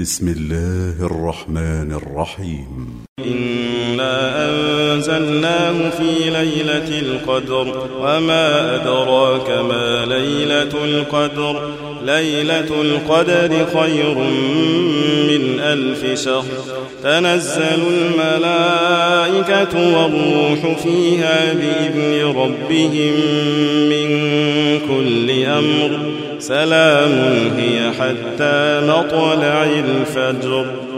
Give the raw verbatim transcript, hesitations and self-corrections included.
بسم الله الرحمن الرحيم. إنا أنزلناه في ليلة القدر وما أدراك ما ليلة القدر ليلة القدر خير من ألف شهر تنزل الملائكة والروح فيها بإذن ربهم من كل أمر سلام هي حتى مطلع الفجر.